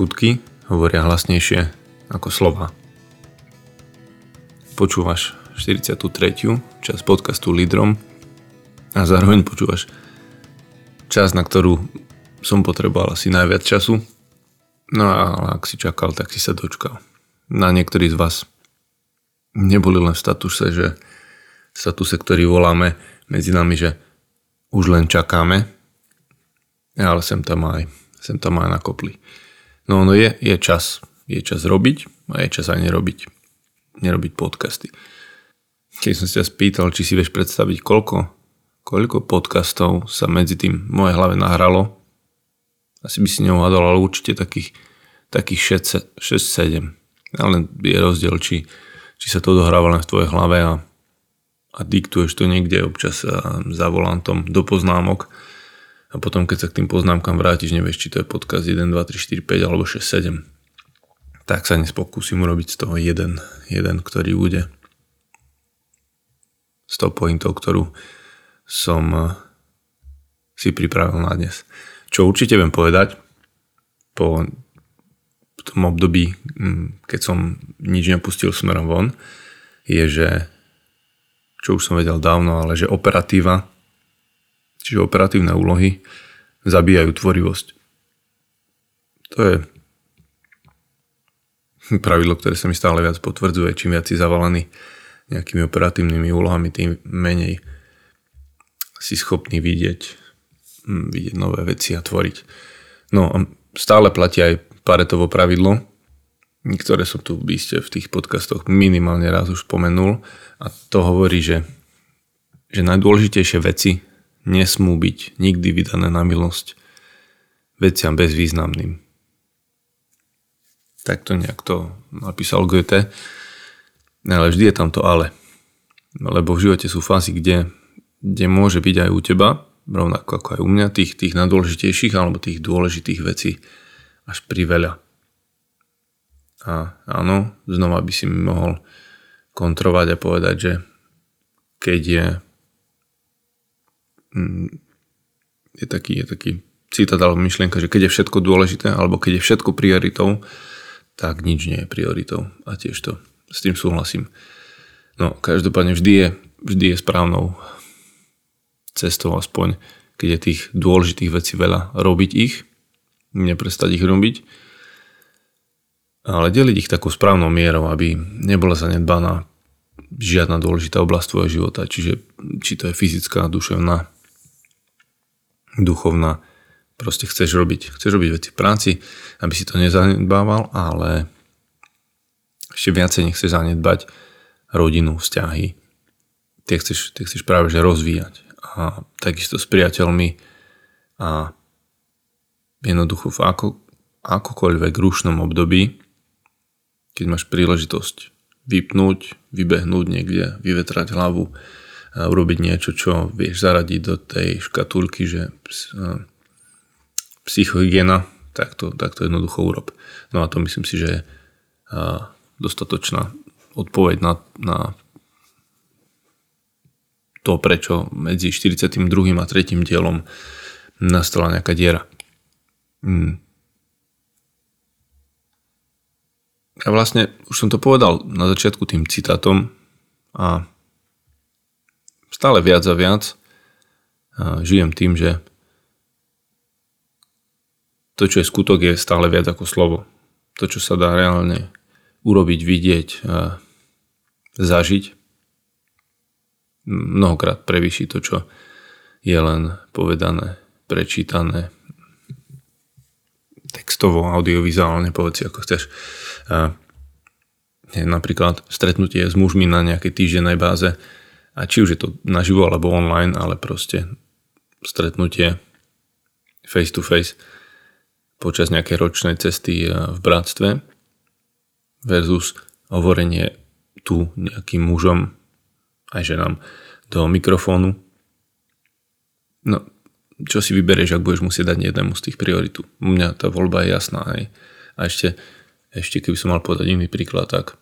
Skutky hovoria hlasnejšie ako slova. Počúvaš 43. časť podcastu LÍDROM a zároveň počúvaš časť, na ktorú som potreboval asi najviac času. No a ak si čakal, tak si sa dočkal. Na niektorých z vás neboli len v statuse, ktorý voláme medzi nami, že už len čakáme, ale sem tam aj nakopli. No ono je čas. Je čas robiť a je čas aj nerobiť podcasty. Keď som sa spýtal, či si vieš predstaviť, koľko podcastov sa medzi tým v mojej hlave nahralo, asi by si neuhádol, ale určite takých 6-7. Ale je rozdiel, či sa to odohráva len v tvojej hlave a diktuješ to niekde občas za volantom do poznámok. A potom, keď sa k tým poznámkam vrátiš, nevieš, či to je podcast 1, 2, 3, 4, 5 alebo 6, 7. Tak sa nespokúsim urobiť z toho jeden, ktorý bude z toho pointou, ktorú som si pripravil na dnes. Čo určite viem povedať po tom období, keď som nič nepustil smerom von, je, že čo už som vedel dávno, ale že operatíva, čiže operatívne úlohy zabíjajú tvorivosť. To je pravidlo, ktoré sa mi stále viac potvrdzuje. Čím viac si zavalený nejakými operatívnymi úlohami, tým menej si schopný vidieť nové veci a tvoriť. No a stále platí aj Paretovo pravidlo, ktoré som tu v tých podcastoch minimálne raz už spomenul, a to hovorí, že najdôležitejšie veci nesmú byť nikdy vydané na milosť veciam bezvýznamným. Takto nejak to napísal Goethe, ale vždy je tam to ale. Lebo v živote sú fázy, kde môže byť aj u teba, rovnako ako aj u mňa, tých najdôležitejších alebo tých dôležitých vecí až priveľa. A áno, znova by si mi mohol kontrovať a povedať, že keď je taký citát alebo myšlienka, že keď je všetko dôležité alebo keď je všetko prioritou, tak nič nie je prioritou, a tiež to s tým súhlasím. No každopádne vždy je správnou cestou, aspoň keď je tých dôležitých vecí veľa, robiť ich, neprestať ich robiť, ale deliť ich takou správnou mierou, aby nebola zanedbaná žiadna dôležitá oblasť tvojho života, čiže či to je fyzická, duševná, duchovná. Proste chceš robiť veci v práci, aby si to nezanedbával, ale ešte viacej nechceš zanedbať rodinu, vzťahy. Ty chceš práve že rozvíjať, a takisto s priateľmi, a jednoducho v akokoľvek rušnom období, keď máš príležitosť vypnúť, vybehnúť niekde, vyvetrať hlavu, urobiť niečo, čo vieš zaradiť do tej škatulky, že psychohygiena, tak to jednoducho urob. No a to myslím si, že je dostatočná odpoveď na to, prečo medzi 42. a 3. dielom nastala nejaká diera. A vlastne už som to povedal na začiatku tým citátom, a stále viac a viac žijem tým, že to, čo je skutok, je stále viac ako slovo. To, čo sa dá reálne urobiť, vidieť, zažiť, mnohokrát prevýši to, čo je len povedané, prečítané, textovo, audiovizuálne, povedz si ako chceš. Napríklad stretnutie s mužmi na nejakej týždennej báze, a či už je to naživo alebo online, ale proste stretnutie face to face počas nejakej ročnej cesty v bratstve versus hovorenie tu nejakým mužom aj ženám do mikrofónu. No, čo si vyberieš, ak budeš musieť dať jednému z tých prioritu? U mňa tá voľba je jasná. Hej. A ešte keby som mal povedať iný príklad, tak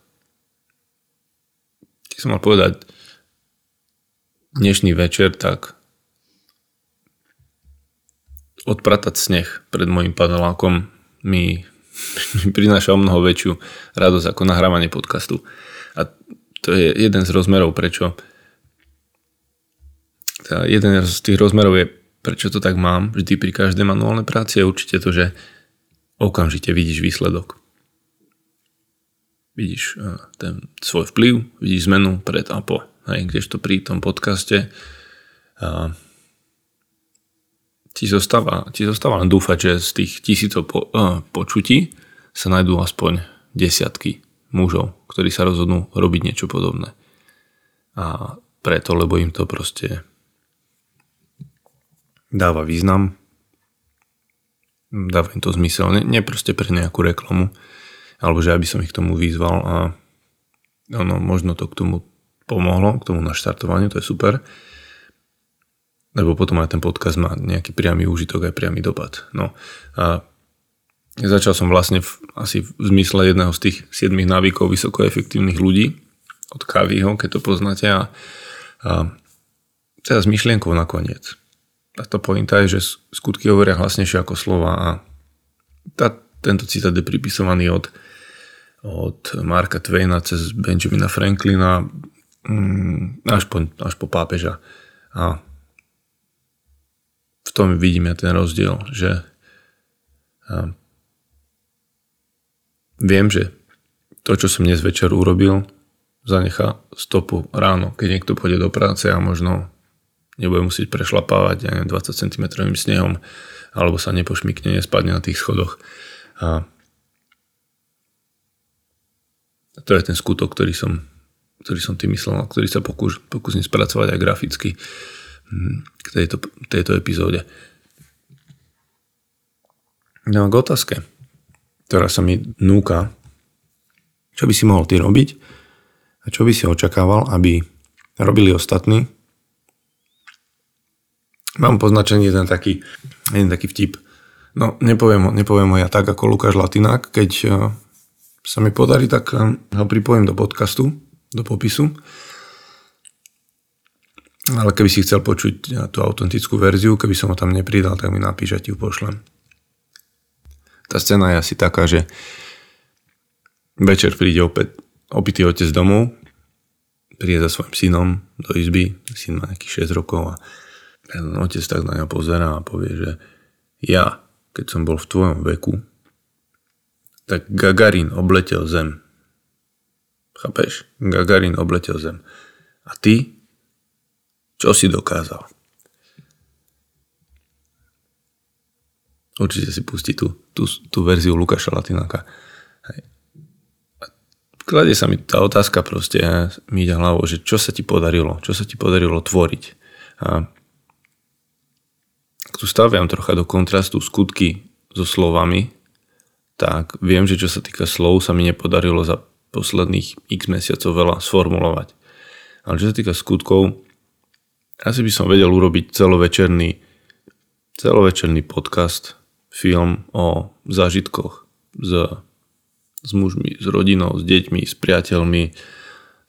keď som mal povedať dnešný večer, tak odpratať sneh pred mojim panelákom mi prináša o mnoho väčšiu radosť ako nahrávanie podcastu. A to je jeden z rozmerov, prečo jeden z tých rozmerov je, prečo to tak mám vždy pri každej manuálnej práci, je určite to, že okamžite vidíš výsledok. Vidíš ten svoj vplyv, vidíš zmenu pred a po. Kdežto pri tom podcaste ti zostáva len dúfať, že z tých tisícov počutí sa nájdú aspoň desiatky mužov, ktorí sa rozhodnú robiť niečo podobné. A preto, lebo im to proste dáva význam, dáva im to zmysel, nie proste pre nejakú reklamu, alebo že aby som ich k tomu vyzval a ono, možno to k tomu pomohlo, k tomu naštartovaniu, to je super. Lebo potom aj ten podcast má nejaký priamy úžitok aj priamy dopad. No a začal som vlastne asi v zmysle jedného z tých 7 návykov vysokoefektívnych ľudí od Kavyho, keď to poznáte, a teda s myšlienkou nakoniec. A to pointa je, že skutky hovoria hlasnejšie ako slova a tento citát je pripisovaný od Marka Twaina cez Benjamina Franklina až po pápeža. A v tom vidím ja ten rozdiel, že viem, že to, čo som dnes večer urobil, zanechá stopu ráno, keď niekto pôjde do práce a možno nebude musieť prešlapávať 20 cm snehom alebo sa nepošmykne, nespadne na tých schodoch. A to je ten skutok, ktorý som tým myslel, ktorý sa pokúsim spracovať aj graficky k tejto epizóde. No a k otázke, ktorá sa mi núka, čo by si mohol ty robiť a čo by si očakával, aby robili ostatní. Mám poznačený jeden taký vtip. No, nepoviem ho ja tak ako Lukáš Latinák. Keď sa mi podarí, tak ho pripojím do podcastu, do popisu. Ale keby si chcel počuť tú autentickú verziu, keby som ho tam nepridal, tak mi napíš a ti ju pošlem. Tá scéna je asi taká, že večer príde opäť opitý otec domov, príde za svojim synom do izby, syn má nejakých 6 rokov a otec tak na ňa pozerá a povie, že ja, keď som bol v tvojom veku, tak Gagarin obletel zem. Chápeš? Gagarin obletel zem. A ty? Čo si dokázal? Určite si pustí tú verziu Lukáša Latináka. Kladie sa mi tá otázka proste, mi ide hlavou, že čo sa ti podarilo? Čo sa ti podarilo tvoriť? Tu staviam trocha do kontrastu skutky so slovami, tak viem, že čo sa týka slov, sa mi nepodarilo za posledných x mesiacov veľa sformulovať. Ale čo sa týka skutkov, asi by som vedel urobiť celovečerný podcast, film o zážitkoch s mužmi, s rodinou, s deťmi, s priateľmi,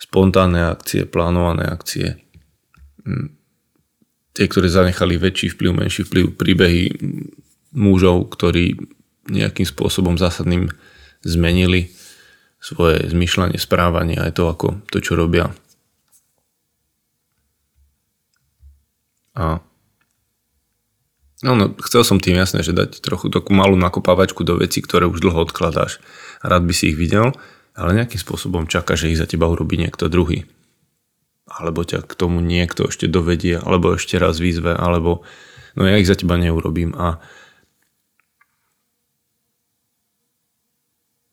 spontánne akcie, plánované akcie. Tie, ktoré zanechali väčší vplyv, menší vplyv, príbehy mužov, ktorí nejakým spôsobom zásadným zmenili svoje zmýšľanie, správanie aj to, ako to, čo robia. A chcel som tým jasné, že dať trochu takú malú nakopávačku do vecí, ktoré už dlho odkladáš. Rád by si ich videl, ale nejakým spôsobom čakáš, že ich za teba urobí niekto druhý. Alebo ťa k tomu niekto ešte dovedie, alebo ešte raz výzve, alebo no ja ich za teba neurobím. A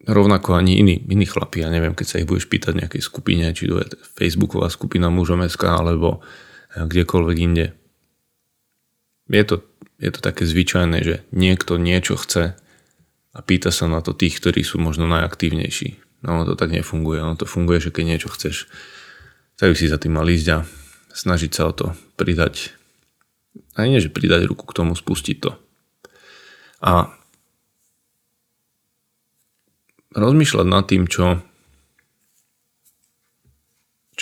rovnako ani iní chlapi, ja neviem, keď sa ich budeš pýtať v nejakej skupine, či to je Facebooková skupina Mužom.sk, alebo kdekoľvek inde. Je to také zvyčajné, že niekto niečo chce a pýta sa na to tých, ktorí sú možno najaktívnejší. No to tak nefunguje. No to funguje, že keď niečo chceš, tak si za tým mal ísť a snažiť sa o to pridať. Aj nie, že pridať ruku k tomu, spustiť to. A rozmýšľať nad tým, čo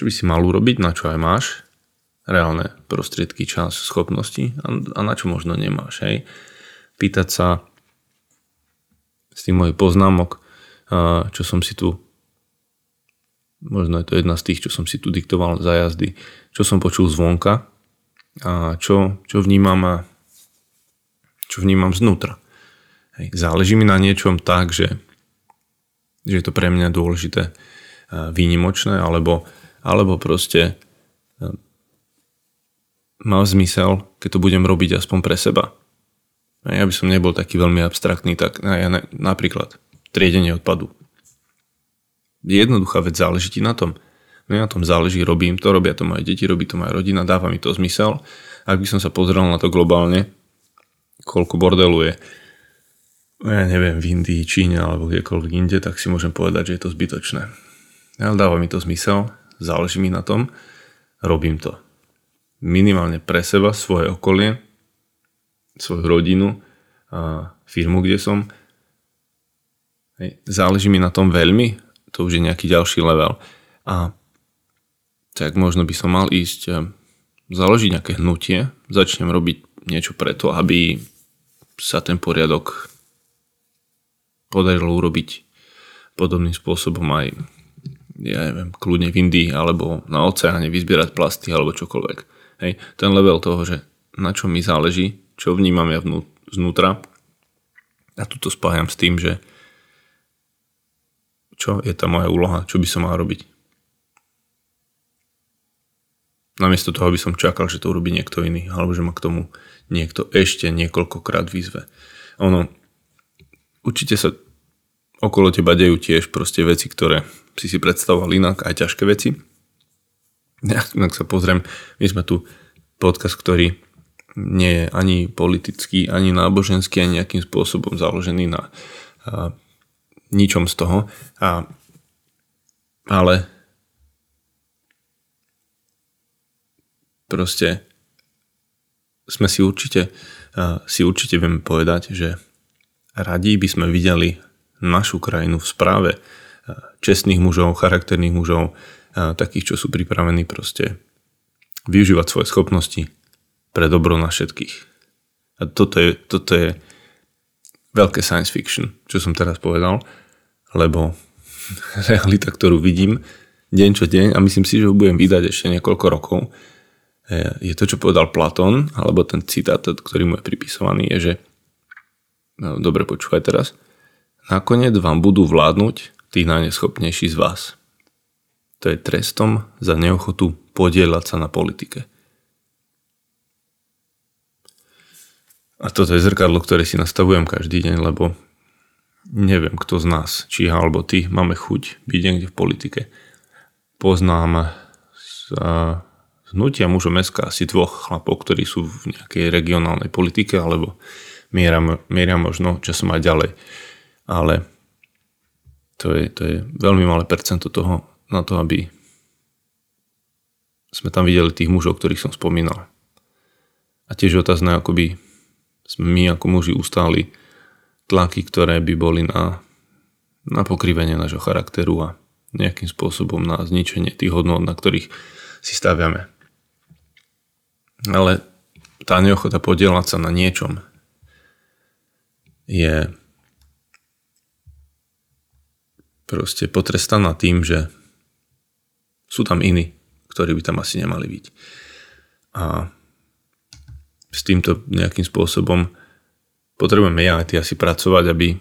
by si mal urobiť, na čo aj máš reálne prostriedky, čas, schopnosti a na čo možno nemáš. Hej? Pýtať sa z tých mojich poznámok, čo som si tu, možno je to jedna z tých, čo som si tu diktoval za jazdy, čo som počul zvonka a čo vnímam a čo vnímam znútra. Hej. Záleží mi na niečom tak, že je to pre mňa dôležité, výnimočné, alebo proste má zmysel, keď to budem robiť aspoň pre seba. Ja by som nebol taký veľmi abstraktný, tak ja napríklad triedenie odpadu. Jednoduchá vec, záleží ti na tom. Mne na tom záleží, robím to, robia to moje deti, robí to moja rodina, dáva mi to zmysel. Ak by som sa pozrel na to globálne, koľko bordelu je, ja neviem, v Indii, Číne alebo kdekoľvek inde, tak si môžem povedať, že je to zbytočné. Ale dáva mi to zmysel, záleží mi na tom, robím to. Minimálne pre seba, svoje okolie, svoju rodinu a firmu, kde som. Záleží mi na tom veľmi, to už je nejaký ďalší level. A tak možno by som mal ísť založiť nejaké hnutie, začnem robiť niečo preto, aby sa ten poriadok podarilo urobiť podobným spôsobom aj, ja neviem, kľudne v Indii alebo na oceáne vyzbierať plasty alebo čokoľvek. Hej, ten level toho, že na čo mi záleží, čo vnímam ja znútra. A tuto spájam s tým, že čo je tá moja úloha, čo by som mal robiť. Namiesto toho by som čakal, že to urobí niekto iný, alebo že ma k tomu niekto ešte niekoľkokrát vyzve. Ono, určite sa okolo teba dejú tiež proste veci, ktoré si predstavoval inak, aj ťažké veci. Ja inak sa pozriem, my sme tu podcast, ktorý nie je ani politický, ani náboženský, ani nejakým spôsobom založený na ničom z toho. Ale proste sme si určite vieme povedať, že radi by sme videli našu krajinu v správe čestných mužov, charakterných mužov, takých, čo sú pripravení proste využívať svoje schopnosti pre dobro na všetkých. A toto je veľké science fiction, čo som teraz povedal, lebo realita, ktorú vidím deň čo deň, a myslím si, že ho budem vydať ešte niekoľko rokov, je to, čo povedal Platón, alebo ten citát, ktorý mu je pripisovaný, je, že no, dobre, počúvaj teraz, nakoniec vám budú vládnuť tí najneschopnejší z vás. To je trestom za neochotu podieľať sa na politike. A toto je zrkadlo, ktoré si nastavujem každý deň, lebo neviem, kto z nás, či ja alebo ty, máme chuť byť niekde v politike. Poznám z hnutia Mužom.sk asi dvoch chlapov, ktorí sú v nejakej regionálnej politike, alebo mieria možno časom aj ďalej. Ale to je veľmi malé percento toho, na to, aby sme tam videli tých mužov, ktorých som spomínal. A tiež otázne, ako by my ako muži ustáli tlaky, ktoré by boli na pokrivenie nášho charakteru a nejakým spôsobom na zničenie tých hodnot, na ktorých si staviame. Ale tá neochota podielať sa na niečom je proste potrestaná tým, že sú tam iní, ktorí by tam asi nemali byť. A s týmto nejakým spôsobom potrebujeme ja aj ty asi pracovať, aby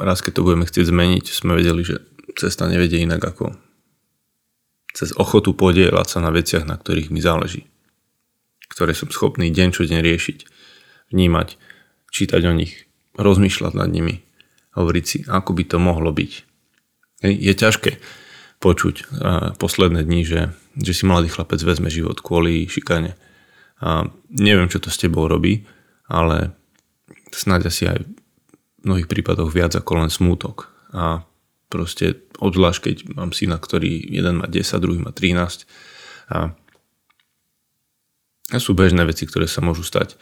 raz, keď to budeme chcieť zmeniť, sme vedeli, že cesta nevedie inak ako cez ochotu podieľať sa na veciach, na ktorých mi záleží. Ktoré som schopný deň čo deň riešiť, vnímať, čítať o nich, rozmýšľať nad nimi, hovoriť si, ako by to mohlo byť. Je ťažké počuť posledné dni, že si mladý chlapec vezme život kvôli šikane. A neviem, čo to s tebou robí, ale snáď asi aj v mnohých prípadoch viac ako len smútok. A proste obzvlášť, keď mám syna, ktorý jeden má 10, druhý má 13. A sú bežné veci, ktoré sa môžu stať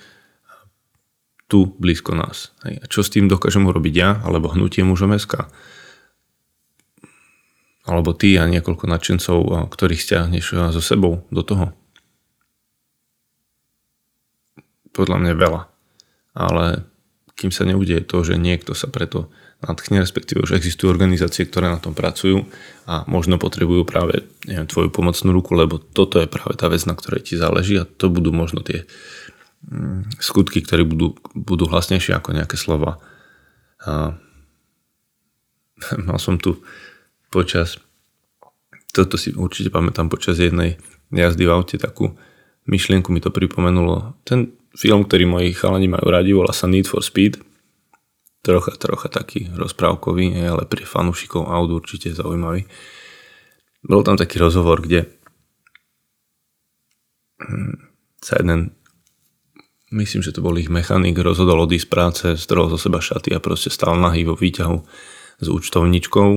tu blízko nás. A čo s tým dokážem urobiť ja, alebo hnutie Mužom.sk? Alebo ty a niekoľko nadšencov, ktorých stiahneš so sebou do toho? Podľa mňa veľa, ale kým sa neudeje to, že niekto sa preto nadchne, respektíve už existujú organizácie, ktoré na tom pracujú a možno potrebujú práve tvoju pomocnú ruku, lebo toto je práve tá vec, na ktorej ti záleží a to budú možno tie skutky, ktoré budú hlasnejšie ako nejaké slova. A mal som tu počas, toto si určite pamätám, počas jednej jazdy v aute takú myšlienku mi to pripomenulo. Ten film, ktorý moji chalani majú radi, volá sa Need for Speed. Trocha taký rozprávkový, ale pre fanúšikov aut určite zaujímavý. Bol tam taký rozhovor, kde sa jeden, myslím, že to bol ich mechanik, rozhodol odísť z práce, strhol zo seba šaty a proste stál nahý vo výťahu s účtovničkou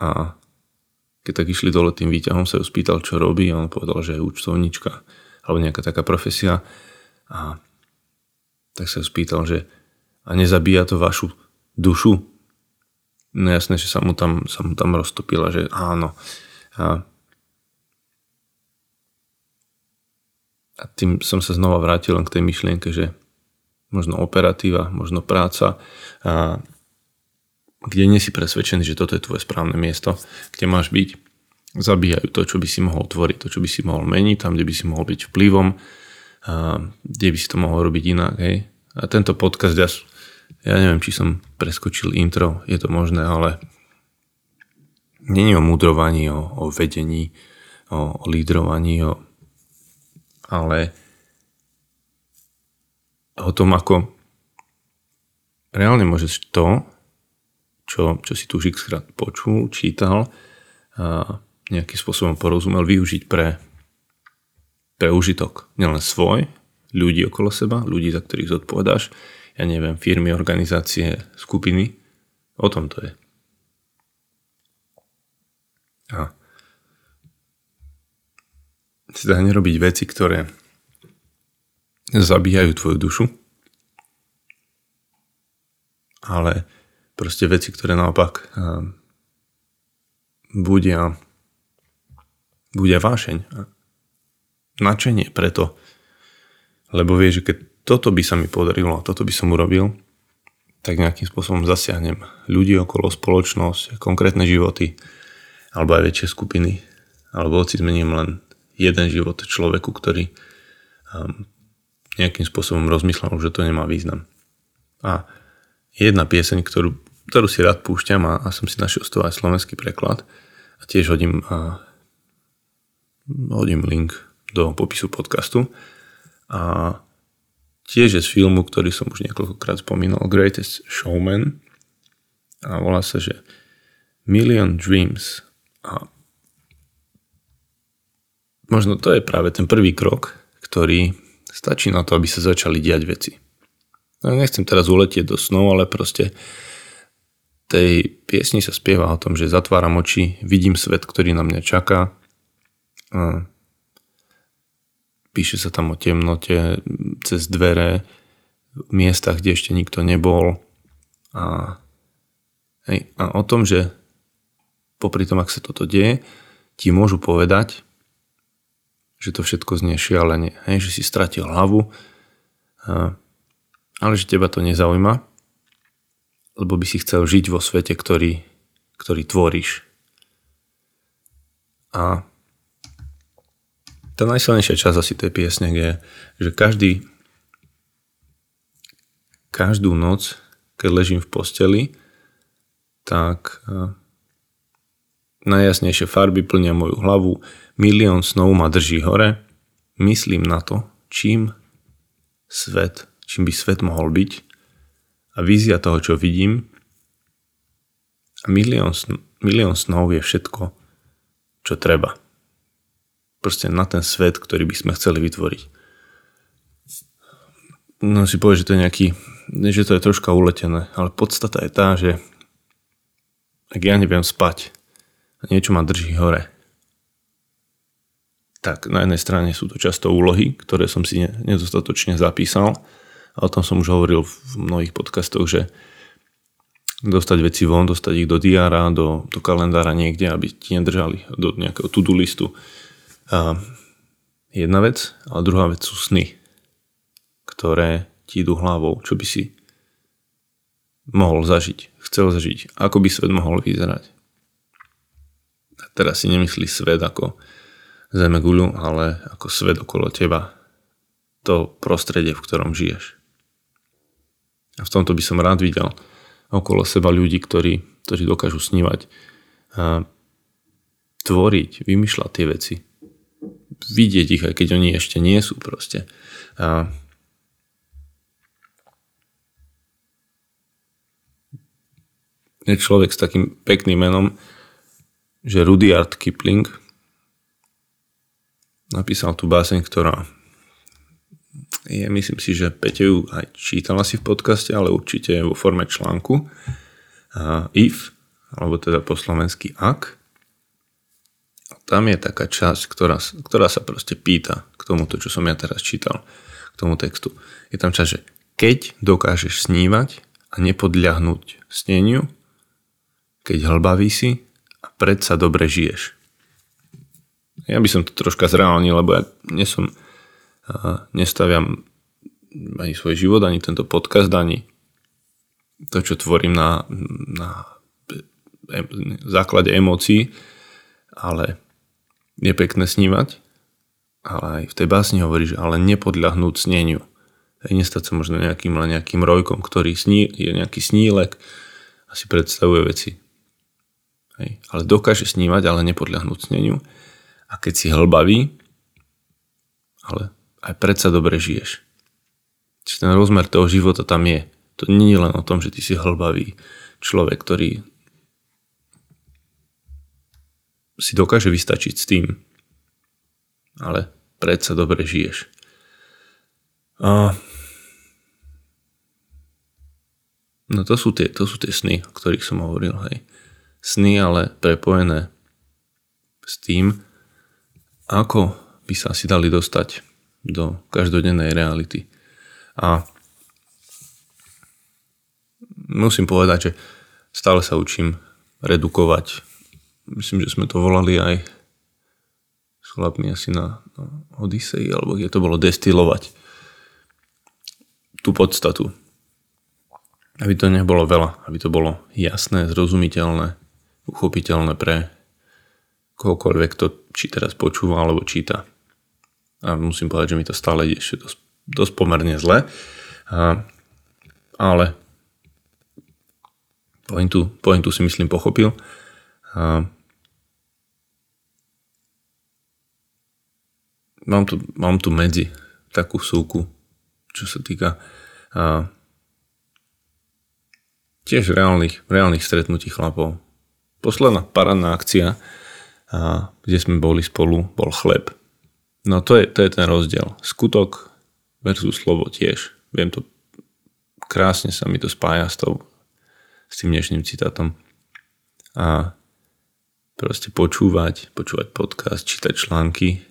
a keď tak išli dole tým výťahom, sa ju spýtal, čo robí a on povedal, že je účtovnička alebo nejaká taká profesia a tak sa ju spýtal, že a nezabíja to vašu dušu? No jasné, že sa mu tam roztopila, že áno. A tým som sa znova vrátil len k tej myšlienke, že možno operatíva, možno práca a kde nie si presvedčený, že toto je tvoje správne miesto, kde máš byť. Zabíjajú to, čo by si mohol tvoriť, to, čo by si mohol meniť, tam, kde by si mohol byť vplyvom, kde by si to mohol robiť inak. Hej. A tento podcast, ja neviem, či som preskočil intro, je to možné, ale nie je o múdrovaní, o vedení, o lídrovaní, ale o tom, ako reálne môžeš to, čo si tu už x-krát počul, čítal a nejakým spôsobom porozumel, využiť pre užitok. Nielen svoj, ľudí okolo seba, ľudí, za ktorých zodpovedáš, ja neviem, firmy, organizácie, skupiny. O tom to je. A teda nerobiť veci, ktoré zabíjajú tvoju dušu, ale proste veci, ktoré naopak budia vášeň. Načenie preto. Lebo vieš, že keď toto by sa mi podarilo a toto by som urobil, tak nejakým spôsobom zasiahnem ľudí okolo, spoločnosť, konkrétne životy, alebo aj väčšie skupiny. Alebo hoci zmením len jeden život človeku, ktorý nejakým spôsobom rozmyslel, že to nemá význam. A jedna pieseň, ktorú si rád púšťam a som si našiel z toho aj slovenský preklad a tiež hodím link do popisu podcastu a tiež je z filmu, ktorý som už niekoľkokrát spomínal, Greatest Showman a volá sa, že Million Dreams a možno to je práve ten prvý krok, ktorý stačí na to, aby sa začali diať veci. No, nechcem teraz uletieť do snov, ale proste tej piesni sa spieva o tom, že zatváram oči, vidím svet, ktorý na mňa čaká. Píše sa tam o temnote, cez dvere, v miestach, kde ešte nikto nebol. A o tom, že popri tom, ak sa toto deje, ti môžu povedať, že to všetko znie šialene, hej, že si stratil hlavu, ale že teba to nezaujíma, lebo by si chcel žiť vo svete, ktorý tvoríš. A tá najsilnejšia časť asi tej piesne je, že každú noc, keď ležím v posteli, tak najjasnejšie farby plnia moju hlavu, milión snov ma drží hore, myslím na to, čím by svet mohol byť a vízia toho, čo vidím a milión snov je všetko, čo treba. Proste na ten svet, ktorý by sme chceli vytvoriť. No si povie, že to je že to je troška uletené, ale podstata je tá, že ak ja neviem spať a niečo ma drží hore, tak na jednej strane sú to často úlohy, ktoré som si nedostatočne zapísal. A o tom som už hovoril v mnohých podcastoch, že dostať veci von, dostať ich do diára, do kalendára niekde, aby ti nedržali do nejakého to-do listu. Jedna vec, a druhá vec sú sny, ktoré ti idú hlavou, čo by si mohol zažiť, chcel zažiť, ako by svet mohol vyzerať. A teraz si nemyslí svet ako zemeguľu, ale ako svet okolo teba, to prostredie, v ktorom žiješ. A v tomto by som rád videl okolo seba ľudí, ktorí dokážu snívať a tvoriť, vymýšľať tie veci. Vidieť ich, aj keď oni ešte nie sú proste. A je človek s takým pekným menom, že Rudyard Kipling napísal tú báseň, ktorá je, myslím si, že Peťa ju aj čítala si v podcaste, ale určite je vo forme článku. If, alebo teda po slovensky ak. Tam je taká časť, ktorá sa proste pýta k tomuto, čo som ja teraz čítal, k tomu textu. Je tam časť, že keď dokážeš snívať a nepodľahnúť sneniu, keď hlbavý si a predsa dobre žiješ. Ja by som to troška zreálnil, lebo ja nestaviam ani svoj život, ani tento podcast, ani to, čo tvorím na základe emócií, ale je pekné snívať, ale aj v tej básni hovorí, že ale nepodľahnúť sneniu. Nestať sa možno nejakým rojkom, ktorý je nejaký snílek a si predstavuje veci. Hej. Ale dokáže snívať, ale nepodľahnúť sneniu. A keď si hlbavý, ale aj predsa dobre žiješ. Čiže ten rozmer toho života tam je. To nie je len o tom, že ty si hlbavý človek, ktorý si dokáže vystačiť s tým. Ale predsa dobre žiješ. No to sú tie sny, o ktorých som hovoril. Hej. Sny, ale prepojené s tým, ako by sa si dali dostať do každodennej reality. A musím povedať, že stále sa učím redukovať. Myslím, že sme to volali aj s chlapmi asi na Odysseji, alebo kde to bolo destilovať tú podstatu. Aby to nebolo veľa, aby to bolo jasné, zrozumiteľné, uchopiteľné pre kohokoľvek, kto či teraz počúva alebo číta. A musím povedať, že mi to stále ide ešte dosť pomerne zle. Ale pointu si myslím pochopil. Mám tu medzi takú súku, čo sa týka tiež reálnych stretnutí chlapov. Posledná parádna akcia, kde sme boli spolu, bol Chleb. No to je ten rozdiel. Skutok versus slovo tiež. Viem to, krásne sa mi to spája s tým dnešným citátom. A proste počúvať podcast, čítať články,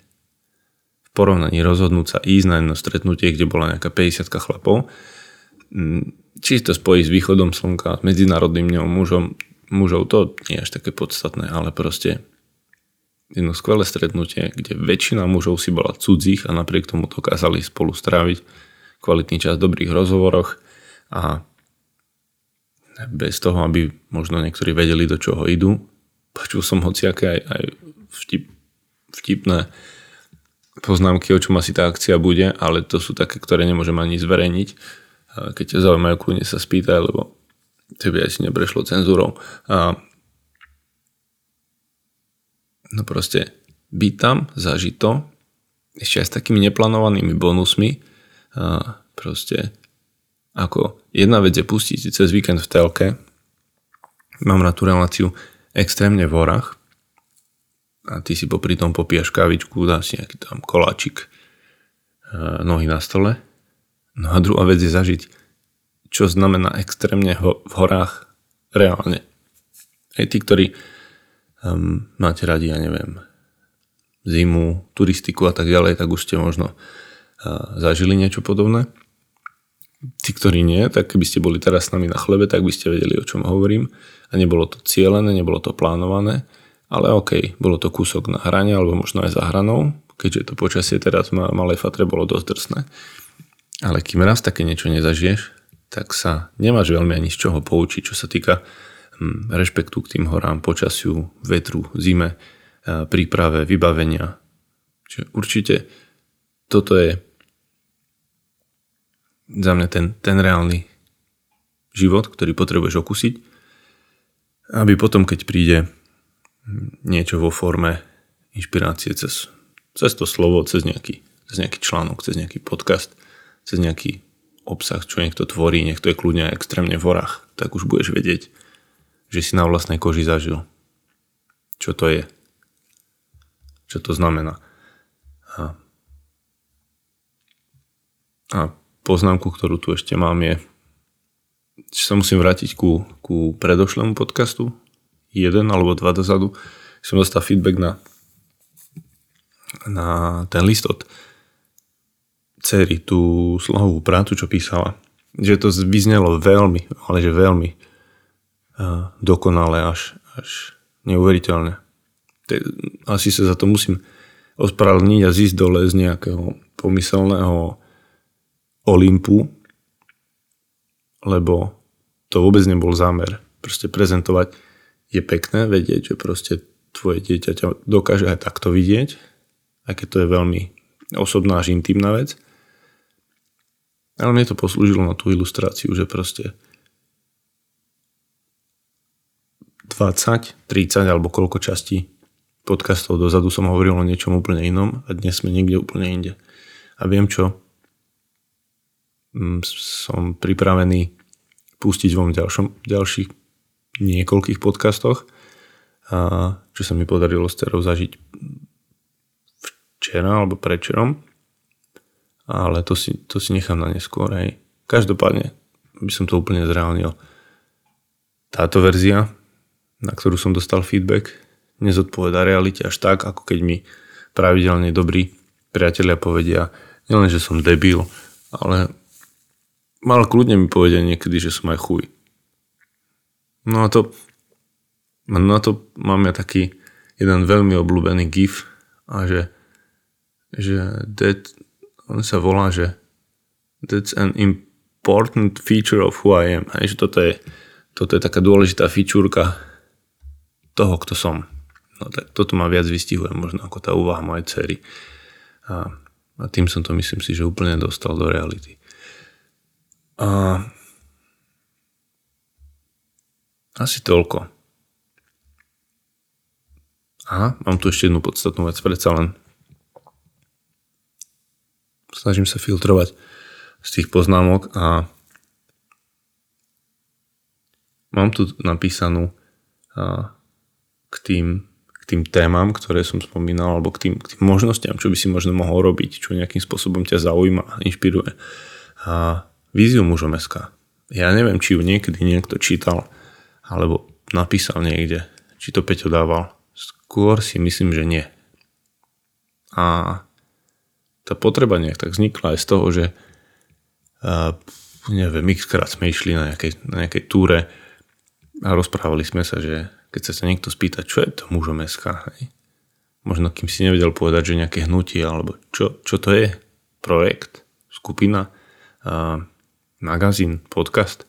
v porovnaní rozhodnúť sa ísť na jedno stretnutie, kde bola nejaká 50-ka chlapov. Čisto spojiť s východom slnka, medzinárodným dňom mužov, to nie je až také podstatné, ale proste jedno skvelé stretnutie, kde väčšina mužov si bola cudzích a napriek tomu dokázali spolu stráviť kvalitný čas v dobrých rozhovoroch a bez toho, aby možno niektorí vedeli, do čoho idú. Počul som hociaké aj vtipné poznámky, o čom asi tá akcia bude, ale to sú také, ktoré nemôžem ani zverejniť. Keď ťa zaujímajú, kľudne sa spýtaj, lebo tebe asi neprešlo cenzúrou. No proste byť tam, zažiť to, ešte aj s takými neplánovanými bonusmi, proste ako jedna vec je pustiť si cez víkend v telke, mám na tú reláciu Extrémne v horách a ty si popri tom popíjaš kávičku, dáš si nejaký tam koláčik, nohy na stole. No a druhá vec je zažiť, čo znamená extrémne v horách reálne. Aj tí, ktorí máte radi, ja neviem, zimu, turistiku a tak ďalej, tak už ste možno zažili niečo podobné. Tí, ktorí nie, tak keby ste boli teraz s nami na Chlebe, tak by ste vedeli, o čom hovorím. A nebolo to cielené, nebolo to plánované, ale okej, bolo to kúsok na hrane, alebo možno aj za hranou, keďže to počasie teraz v Malej Fatre bolo dosť drsné. Ale kým raz také niečo nezažiješ, tak sa nemáš veľmi ani z čoho poučiť, čo sa týka rešpektu k tým horám, počasiu, vetru, zime, príprave, vybavenia. Čiže určite toto je za mňa ten reálny život, ktorý potrebuješ okusiť, aby potom, keď príde niečo vo forme inšpirácie cez to slovo, cez nejaký článok, cez nejaký podcast, cez nejaký obsah, čo niekto tvorí, niekto je kľudne extrémne v horách, tak už budeš vedieť, že si na vlastnej koži zažil. Čo to je? Čo to znamená? A poznámku, ktorú tu ešte mám, je, že sa musím vrátiť ku predošlému podcastu, 1 alebo 2 dozadu. Som dostal feedback na ten list od dcery, tú slohovú prácu, čo písala. Že to vyznelo veľmi, ale že veľmi dokonale, až neuveriteľne. Asi sa za to musím ospravedlniť a zísť dole z nejakého pomyselného Olympu, lebo to vôbec nebol zámer. Proste prezentovať je pekné, vedieť, že proste tvoje dieťa ťa dokáže aj takto vidieť, aj keď to je veľmi osobná až intimná vec. Ale mne to poslúžilo na tú ilustráciu, že proste 20, 30 alebo koľko častí podcastov dozadu som hovoril o niečom úplne inom a dnes sme niekde úplne inde. A viem, čo som pripravený pustiť von ďalších niekoľkých podcastoch, a čo sa mi podarilo s Terou zažiť včera alebo predčerom, ale to si nechám na neskôr. Hej. Každopádne by som to úplne zreálnil. Táto verzia, na ktorú som dostal feedback, nezodpovedá realite až tak, ako keď mi pravidelne dobrí priatelia povedia, nielen, že som debil, ale mal kľudne mi povedia niekedy, že som aj chuj. No a to, na to mám ja taký jeden veľmi obľúbený gif, a že on sa volá, že that's an important feature of who I am. Hej, že toto je taká dôležitá fičúrka toho, kto som. No tak toto ma viac vystihuje možno ako tá úvaha mojej dcery. A tým som to, myslím si, že úplne dostal do reality. A asi toľko. Aha, mám tu ešte jednu podstatnú vec, predsa len snažím sa filtrovať z tých poznámok a mám tu napísanú k tým témam, ktoré som spomínal, alebo k tým možnostiam, čo by si možno mohol robiť, čo nejakým spôsobom ťa zaujíma, inšpiruje. A víziu Mužom.sk. Ja neviem, či ju niekedy niekto čítal alebo napísal niekde, či to Peťo dával. Skôr si myslím, že nie. A tá potreba nejak tak vznikla aj z toho, že neviem, xkrát sme išli na nejakej túre a rozprávali sme sa, že keď sa niekto spýta, čo je to Mužom.sk, hej? Možno kým si nevedel povedať, že nejaké hnutie, alebo čo to je? Projekt, skupina, magazín, podcast.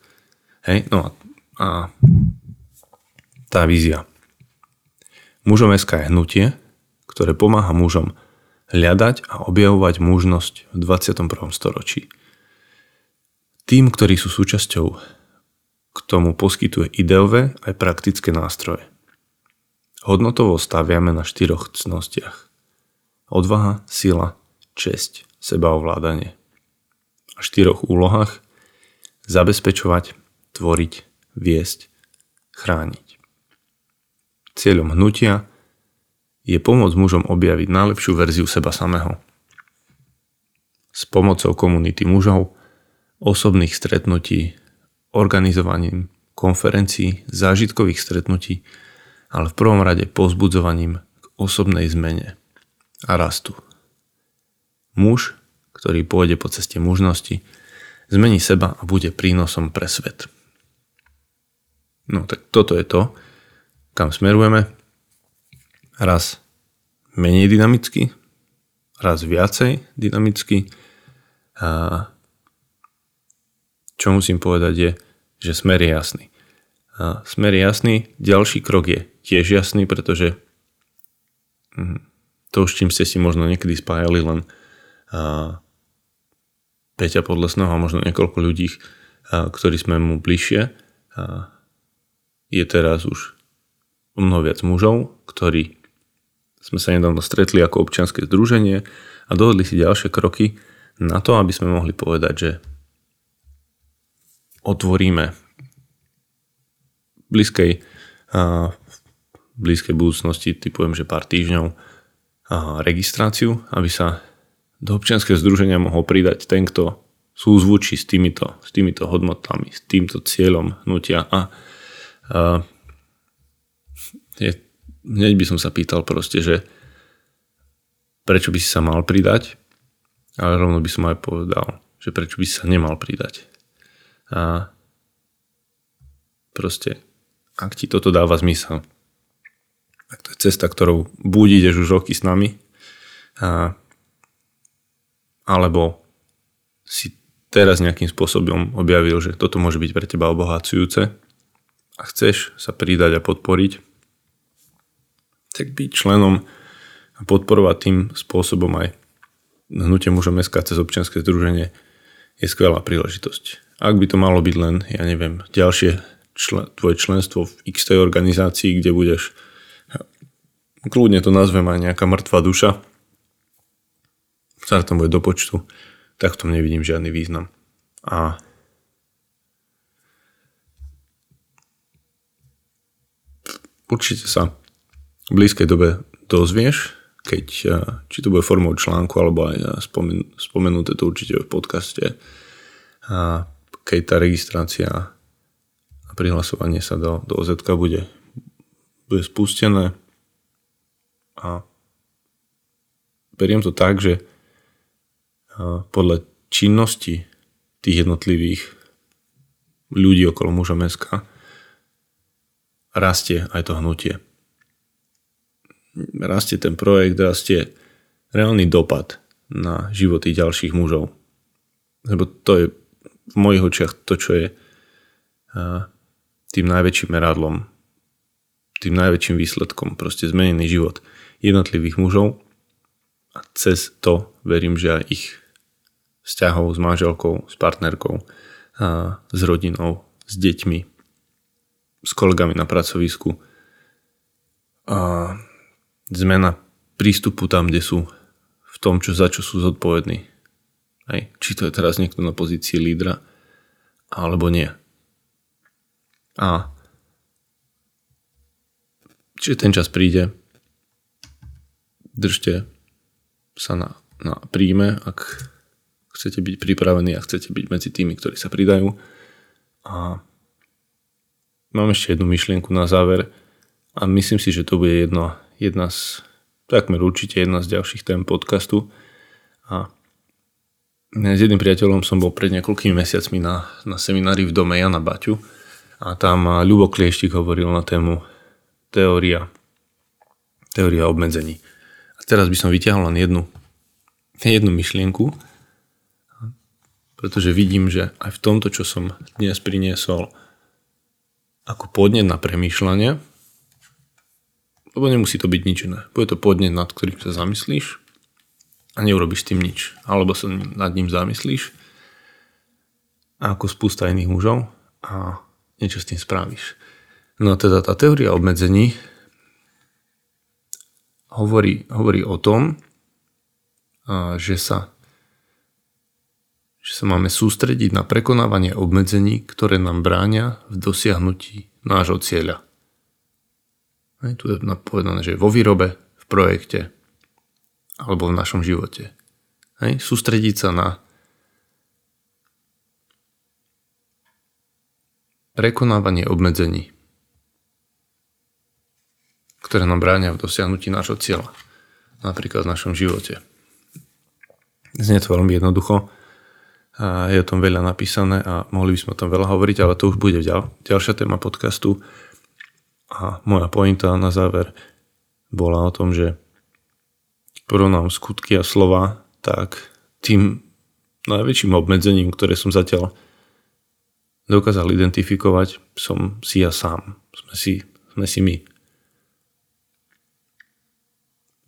Hej? No a tá vízia. Mužom.sk je hnutie, ktoré pomáha mužom hľadať a objavovať mužnosť v 21. storočí. Tým, ktorí sú súčasťou, k tomu poskytuje ideové aj praktické nástroje. Hodnotovo staviame na 4 cnostiach. Odvaha, sila, česť, sebaovládanie. A 4 úlohách: zabezpečovať, tvoriť, viesť, chrániť. Cieľom hnutia je pomôcť mužom objaviť najlepšiu verziu seba samého. S pomocou komunity mužov, osobných stretnutí, organizovaním konferencií, zážitkových stretnutí, ale v prvom rade povzbudzovaním k osobnej zmene a rastu. Muž, ktorý pôjde po ceste mužnosti, zmení seba a bude prínosom pre svet. No tak toto je to, kam smerujeme. Raz menej dynamicky, raz viacej dynamicky. čo musím povedať je, že smer je jasný. A smer je jasný, ďalší krok je tiež jasný, pretože to už čím ste si možno niekedy spájali len Peťa Podlesného a možno niekoľko ľudí, ktorí sme mu bližšie, je teraz už o mnoho viac mužov, ktorí sme sa nedávno stretli ako občianske združenie a dohodli si ďalšie kroky na to, aby sme mohli povedať, že otvoríme v blízkej budúcnosti, typujem, že pár týždňov, registráciu, aby sa do občianskeho združenia mohol pridať ten, kto súzvučí s týmito hodnotami, s týmto cieľom hnutia. A hneď by som sa pýtal proste, že prečo by si sa mal pridať, ale rovno by som aj povedal, že prečo by si sa nemal pridať. A proste, ak ti toto dáva zmysel, tak to je cesta, ktorou buď ideš už roky s nami, alebo si teraz nejakým spôsobom objavil, že toto môže byť pre teba obohacujúce a chceš sa pridať a podporiť, tak byť členom a podporovať tým spôsobom aj hnutie Mužom.sk cez občianske združenie je skvelá príležitosť. Ak by to malo byť len, ja neviem, ďalšie tvoje členstvo v XT organizácii, kde budeš, kľudne to nazvem aj nejaká mŕtva duša, ktorá tam bude do počtu, tak v tom nevidím žiadny význam. A určite sa v blízkej dobe dozvieš, keď, či to bude formou článku, alebo aj spomenuté to určite v podcaste, a keď tá registrácia a prihlasovanie sa do OZ-ka bude spustené. A beriem to tak, že podľa činnosti tých jednotlivých ľudí okolo Mužom.sk rastie aj to hnutie. Rastie ten projekt, rastie reálny dopad na životy ďalších mužov. Lebo to je v mojich očiach to, čo je tým najväčším meradlom, tým najväčším výsledkom, proste zmenený život jednotlivých mužov a cez to verím, že aj ich vzťahov s manželkou, s partnerkou, s rodinou, s deťmi, s kolegami na pracovisku. A zmena prístupu tam, kde sú, v tom, za čo sú zodpovední. Hej. Či to je teraz niekto na pozícii lídra, alebo nie. A čiže ten čas príde, držte sa na príjme, ak chcete byť pripravení a chcete byť medzi tými, ktorí sa pridajú. A mám ešte jednu myšlienku na záver a myslím si, že to bude takmer určite jedna z ďalších tém podcastu. A s jedným priateľom som bol pred niekoľkými mesiacmi na seminári v dome Jana Baťu a tam Ľubok Lieštík hovoril na tému teória obmedzení. A teraz by som vyťahol len jednu myšlienku, pretože vidím, že aj v tomto, čo som dnes priniesol ako podnet na premýšľanie, lebo nemusí to byť nič iné. Bude to podnet, nad ktorým sa zamyslíš a neurobiš s tým nič. Alebo sa nad ním zamyslíš a ako spústa iných mužov a niečo s tým spravíš. No teda tá teória obmedzení hovorí o tom, že sa máme sústrediť na prekonávanie obmedzení, ktoré nám bránia v dosiahnutí nášho cieľa. Aj tu je povedané, že vo výrobe, v projekte, alebo v našom živote. Hej? Sústrediť sa na prekonávanie obmedzení, ktoré nám bránia v dosiahnutí nášho cieľa, napríklad v našom živote. Znie to veľmi jednoducho a je o tom veľa napísané a mohli by sme o tom veľa hovoriť, ale to už bude ďalšia téma podcastu a moja pointa na záver bola o tom, že porovnám skutky a slova, tak tým najväčším obmedzením, ktoré som zatiaľ dokázal identifikovať, som si ja sám. Sme si my.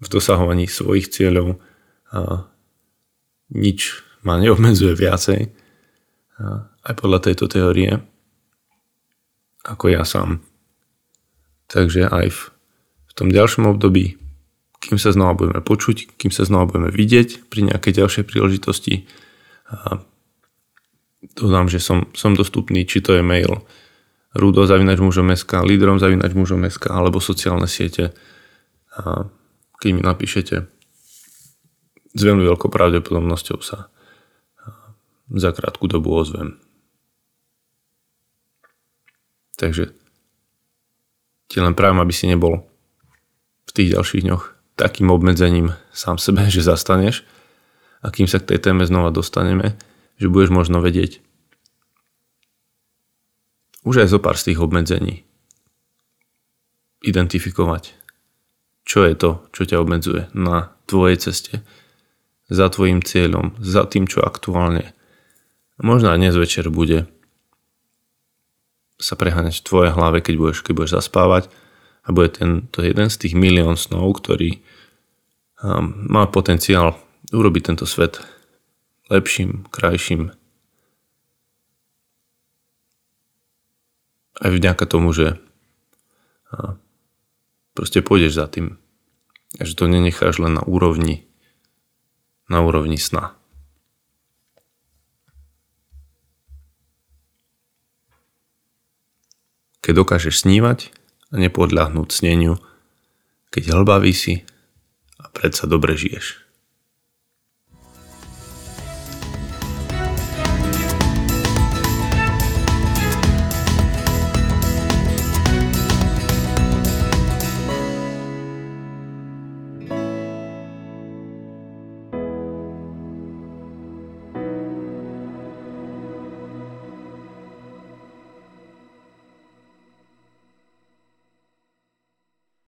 V dosahovaní svojich cieľov nič ma neobmedzuje viacej, aj podľa tejto teórie, ako ja sám. Takže aj v tom ďalšom období, kým sa znova budeme počuť, kým sa znova budeme vidieť pri nejakej ďalšej príležitosti, dodám, že som dostupný, či to je mail rudo@mužom.sk, lidrom@mužom.sk alebo sociálne siete. A keď mi napíšete, s veľmi veľkou pravdepodobnosťou sa za krátku dobu ozvem. Takže ti len práve, aby si nebol v tých ďalších dňoch takým obmedzením sám sebe, že zastaneš, a kým sa k tej téme znova dostaneme, že budeš možno vedieť už aj zo pár z tých obmedzení identifikovať, čo je to, čo ťa obmedzuje na tvojej ceste, za tvojim cieľom, za tým, čo aktuálne možno aj dnes večer bude sa preháňať v tvojej hlave, keď budeš zaspávať, a bude to jeden z tých milión snov, ktorý má potenciál urobiť tento svet lepším, krajším. Aj vďaka tomu, že proste pôjdeš za tým. A že to nenecháš len na úrovni sna. Keď dokážeš snívať a nepodľahnúť sneniu, keď hlbavý si a predsa dobre žiješ.